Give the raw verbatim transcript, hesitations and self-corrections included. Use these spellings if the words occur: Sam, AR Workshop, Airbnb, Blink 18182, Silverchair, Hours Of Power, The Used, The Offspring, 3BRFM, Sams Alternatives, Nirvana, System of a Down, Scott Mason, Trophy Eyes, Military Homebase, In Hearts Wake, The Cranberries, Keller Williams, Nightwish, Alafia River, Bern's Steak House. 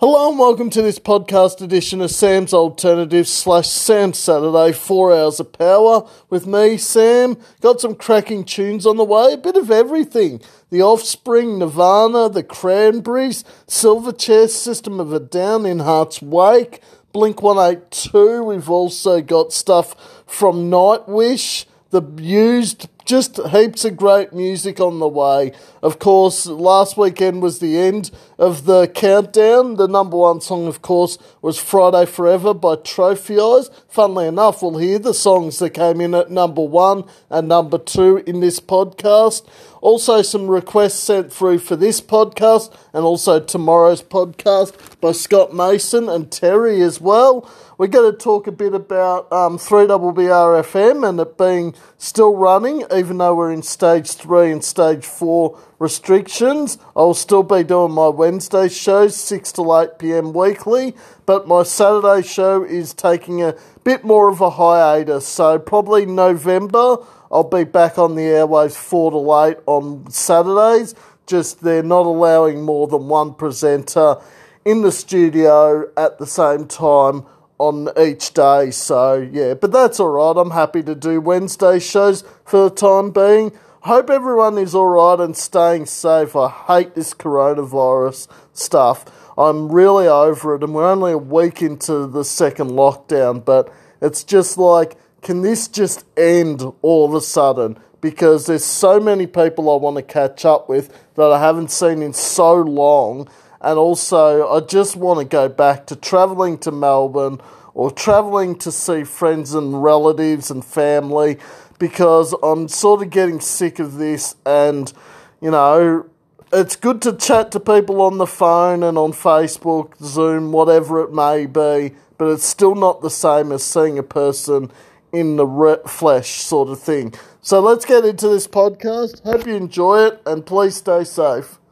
Hello and welcome to this podcast edition of Sam's Alternative slash Sam's Saturday, four hours of power with me, Sam. Got some cracking tunes on the way, a bit of everything. The Offspring, Nirvana, The Cranberries, Silverchair, System of a Down, In Hearts Wake, Blink one eighty-two. We've also got stuff from Nightwish, The Used, just heaps of great music on the way. Of course, last weekend was the end of the countdown. The number one song, of course, was Friday Forever by Trophy Eyes. Funnily enough, we'll hear the songs that came in at number one and number two in this podcast. Also, some requests sent through for this podcast and also tomorrow's podcast by Scott Mason and Terry as well. We're going to talk a bit about um, three B R F M and it being still running, even though we're in stage three and stage four restrictions. I'll still be doing my Wednesday shows, six to eight p.m. weekly, but my Saturday show is taking a bit more of a hiatus, so probably November I'll be back on the airwaves four to eight on Saturdays. Just they're not allowing more than one presenter in the studio at the same time on each day, so yeah, but that's alright. I'm happy to do Wednesday shows for the time being. Hope everyone is alright and staying safe. I hate this coronavirus stuff. I'm really over it, and we're only a week into the second lockdown, but it's just like, can this just end all of a sudden? Because there's so many people I want to catch up with that I haven't seen in so long. And also, I just want to go back to travelling to Melbourne or travelling to see friends and relatives and family, because I'm sort of getting sick of this. And, you know, it's good to chat to people on the phone and on Facebook, Zoom, whatever it may be, but it's still not the same as seeing a person in the re- flesh sort of thing. So let's get into this podcast. Hope you enjoy it and please stay safe.